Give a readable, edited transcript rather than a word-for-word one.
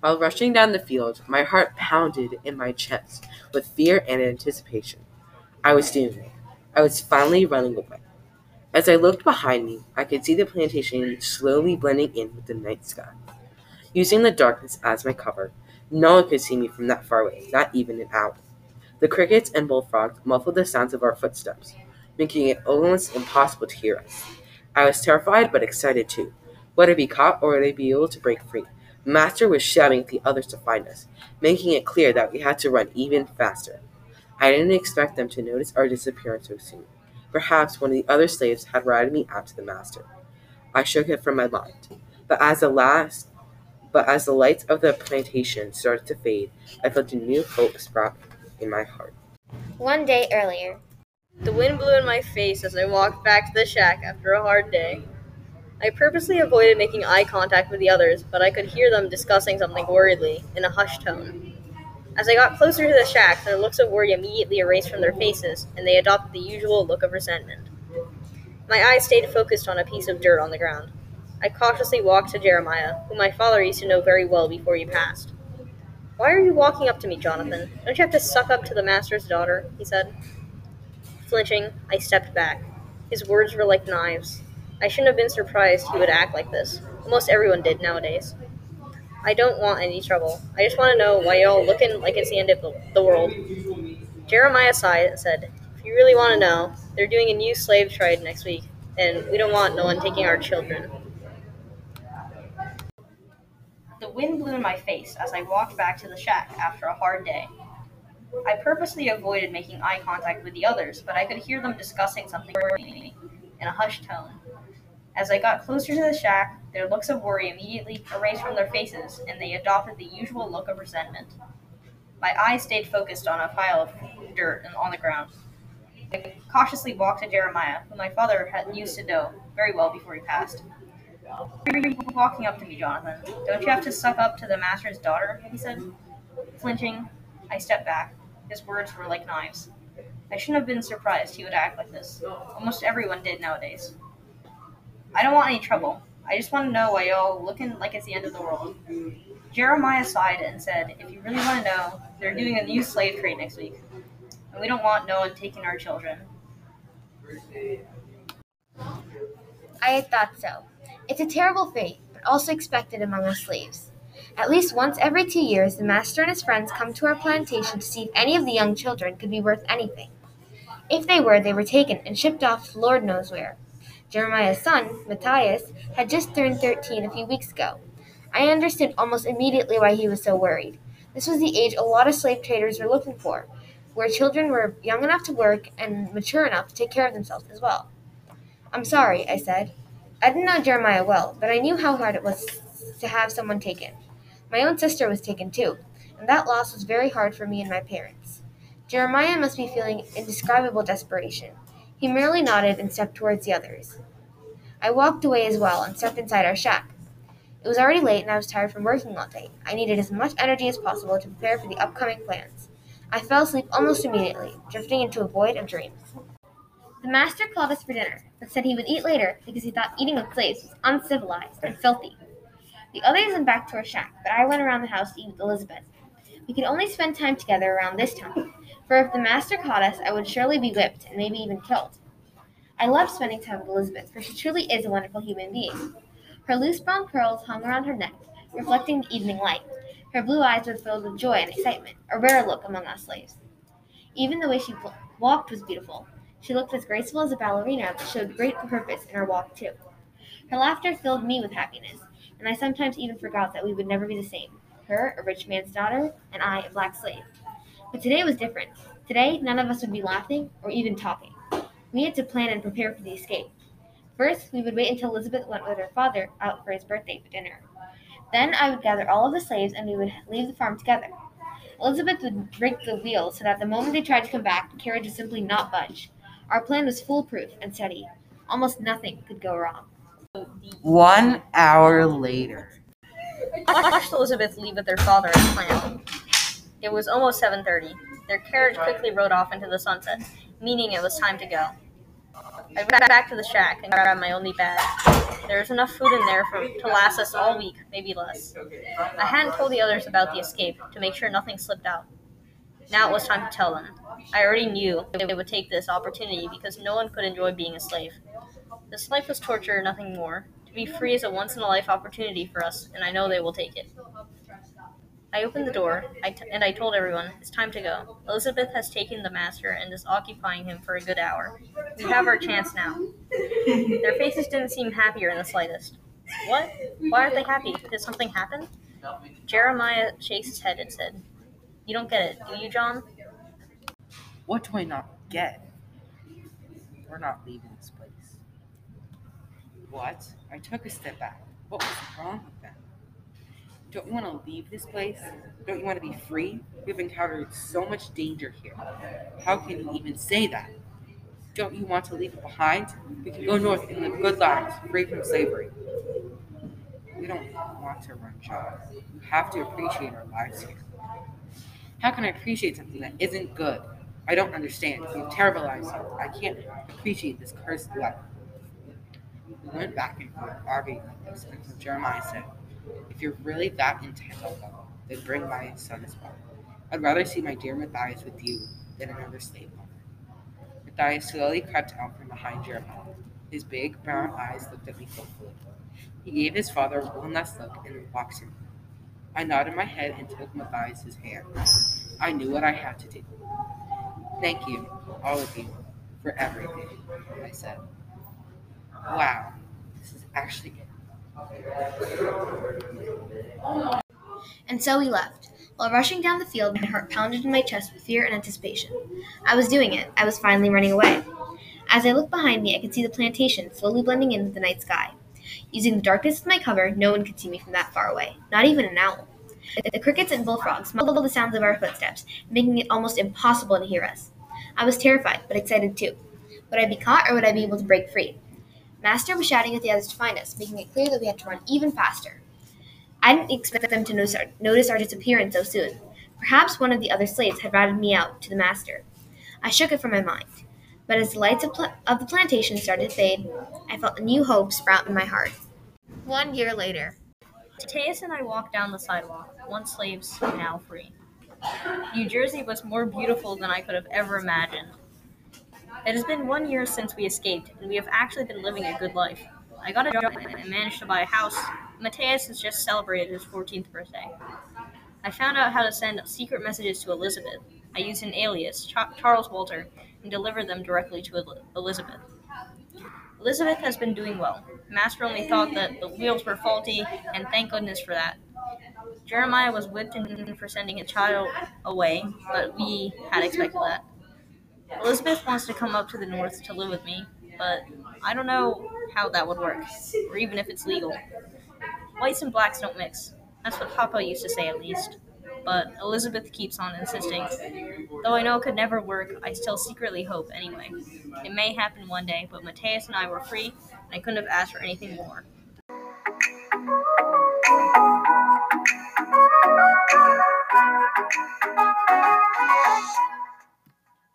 While rushing down the field, my heart pounded in my chest with fear and anticipation. I was doing it. I was finally running away. As I looked behind me, I could see the plantation slowly blending in with the night sky. Using the darkness as my cover, no one could see me from that far away, not even an owl. The crickets and bullfrogs muffled the sounds of our footsteps, making it almost impossible to hear us. I was terrified but excited too. Would I be caught or would I be able to break free? Master was shouting at the others to find us, making it clear that we had to run even faster. I didn't expect them to notice our disappearance so soon. Perhaps one of the other slaves had routed me out to the master. I shook it from my mind. But as the lights of the plantation started to fade, I felt a new hope sprout in my heart. One day earlier, the wind blew in my face as I walked back to the shack after a hard day. I purposely avoided making eye contact with the others, but I could hear them discussing something worriedly, in a hushed tone. As I got closer to the shack, their looks of worry immediately erased from their faces, and they adopted the usual look of resentment. My eyes stayed focused on a piece of dirt on the ground. I cautiously walked to Jeremiah, whom my father used to know very well before he passed. "Why are you walking up to me, Jonathan? Don't you have to suck up to the master's daughter?" he said. Flinching, I stepped back. His words were like knives. I shouldn't have been surprised he would act like this. Almost everyone did nowadays. "I don't want any trouble. I just want to know why you're all looking like it's the end of the world." Jeremiah sighed and said, "If you really want to know, they're doing a new slave trade next week, and we don't want no one taking our children." The wind blew in my face as I walked back to the shack after a hard day. I purposely avoided making eye contact with the others, but I could hear them discussing something in a hushed tone. As I got closer to the shack, their looks of worry immediately erased from their faces, and they adopted the usual look of resentment. My eyes stayed focused on a pile of dirt on the ground. I cautiously walked to Jeremiah, whom my father had used to know very well before he passed. "Why are you walking up to me, Jonathan? Don't you have to suck up to the master's daughter?" he said. Flinching, I stepped back. His words were like knives. I shouldn't have been surprised he would act like this. Almost everyone did nowadays. "I don't want any trouble. I just want to know why y'all looking like it's the end of the world." Jeremiah sighed and said, "If you really want to know, they're doing a new slave trade next week, and we don't want no one taking our children." I had thought so. It's a terrible fate, but also expected among our slaves. At least once every 2 years, the master and his friends come to our plantation to see if any of the young children could be worth anything. If they were taken and shipped off to Lord knows where. Jeremiah's son, Matthias, had just turned 13 a few weeks ago. I understood almost immediately why he was so worried. This was the age a lot of slave traders were looking for, where children were young enough to work and mature enough to take care of themselves as well. "I'm sorry," I said. I didn't know Jeremiah well, but I knew how hard it was to have someone taken. My own sister was taken too, and that loss was very hard for me and my parents. Jeremiah must be feeling indescribable desperation. He merely nodded and stepped towards the others. I walked away as well and stepped inside our shack. It was already late and I was tired from working all day. I needed as much energy as possible to prepare for the upcoming plans. I fell asleep almost immediately, drifting into a void of dreams. The master called us for dinner, but said he would eat later because he thought eating with slaves was uncivilized and filthy. The others went back to our shack, but I went around the house to eat with Elizabeth. We could only spend time together around this time, for if the master caught us, I would surely be whipped and maybe even killed. I loved spending time with Elizabeth, for she truly is a wonderful human being. Her loose brown curls hung around her neck, reflecting the evening light. Her blue eyes were filled with joy and excitement, a rare look among us slaves. Even the way she walked was beautiful. She looked as graceful as a ballerina, but showed great purpose in her walk too. Her laughter filled me with happiness, and I sometimes even forgot that we would never be the same. Her, a rich man's daughter, and I, a black slave. But today was different. Today, none of us would be laughing or even talking. We had to plan and prepare for the escape. First, we would wait until Elizabeth went with her father out for his birthday dinner. Then I would gather all of the slaves and we would leave the farm together. Elizabeth would break the wheels so that the moment they tried to come back, the carriage would simply not budge. Our plan was foolproof and steady. Almost nothing could go wrong. 1 hour later. I watched Elizabeth leave with their father as planned. It was almost 7:30. Their carriage quickly rode off into the sunset, meaning it was time to go. I ran back to the shack and grabbed my only bag. There was enough food in there to last us all week, maybe less. I hadn't told the others about the escape to make sure nothing slipped out. Now it was time to tell them. I already knew they would take this opportunity because no one could enjoy being a slave. This life was torture, nothing more. To be free is a once-in-a-life opportunity for us, and I know they will take it. I opened the door, and I told everyone, it's time to go. Elizabeth has taken the master and is occupying him for a good hour. We have our chance now. Their faces didn't seem happier in the slightest. What? Why aren't they happy? Did something happen? Jeremiah shakes his head and said, You don't get it, do you, John? What do I not get? We're not leaving this place. What? I took a step back. What was wrong with that? Don't you want to leave this place? Don't you want to be free? We've encountered so much danger here. How can you even say that? Don't you want to leave it behind? We can go north and live good lives, free from slavery. We don't want to run jobs. You have to appreciate our lives here. How can I appreciate something that isn't good? I don't understand. We have terrible lives here. I can't appreciate this cursed life. We went back and forth arguing like this until Jeremiah said, If you're really that intent on love, then bring my son as well. I'd rather see my dear Matthias with you than another slave owner. Matthias slowly crept out from behind Jeremiah. His big brown eyes looked at me thoughtfully. He gave his father one last look and then walked in. I nodded my head and took Matthias's hand. I knew what I had to do. Thank you, all of you, for everything, I said. Wow, this is actually it. And so we left. While rushing down the field, my heart pounded in my chest with fear and anticipation. I was doing it. I was finally running away. As I looked behind me, I could see the plantation slowly blending in with the night sky. Using the darkness as my cover, no one could see me from that far away, not even an owl. The crickets and bullfrogs muffled the sounds of our footsteps, making it almost impossible to hear us. I was terrified, but excited too. Would I be caught, or would I be able to break free? Master was shouting at the others to find us, making it clear that we had to run even faster. I didn't expect them to notice our disappearance so soon. Perhaps one of the other slaves had ratted me out to the master. I shook it from my mind. But as the lights of the plantation started to fade, I felt a new hope sprout in my heart. 1 year later. Mateus and I walked down the sidewalk, once slaves, now free. New Jersey was more beautiful than I could have ever imagined. It has been 1 year since we escaped, and we have actually been living a good life. I got a job and managed to buy a house. Mateus has just celebrated his 14th birthday. I found out how to send secret messages to Elizabeth. I used an alias, Charles Walter, and delivered them directly to Elizabeth. Elizabeth has been doing well. Master only thought that the wheels were faulty, and thank goodness for that. Jeremiah was whipped for sending a child away, but we had expected that. Elizabeth wants to come up to the north to live with me, but I don't know how that would work, or even if it's legal. Whites and blacks don't mix. That's what Papa used to say, at least. But Elizabeth keeps on insisting. Though I know it could never work, I still secretly hope anyway. It may happen one day, but Mateus and I were free, and I couldn't have asked for anything more.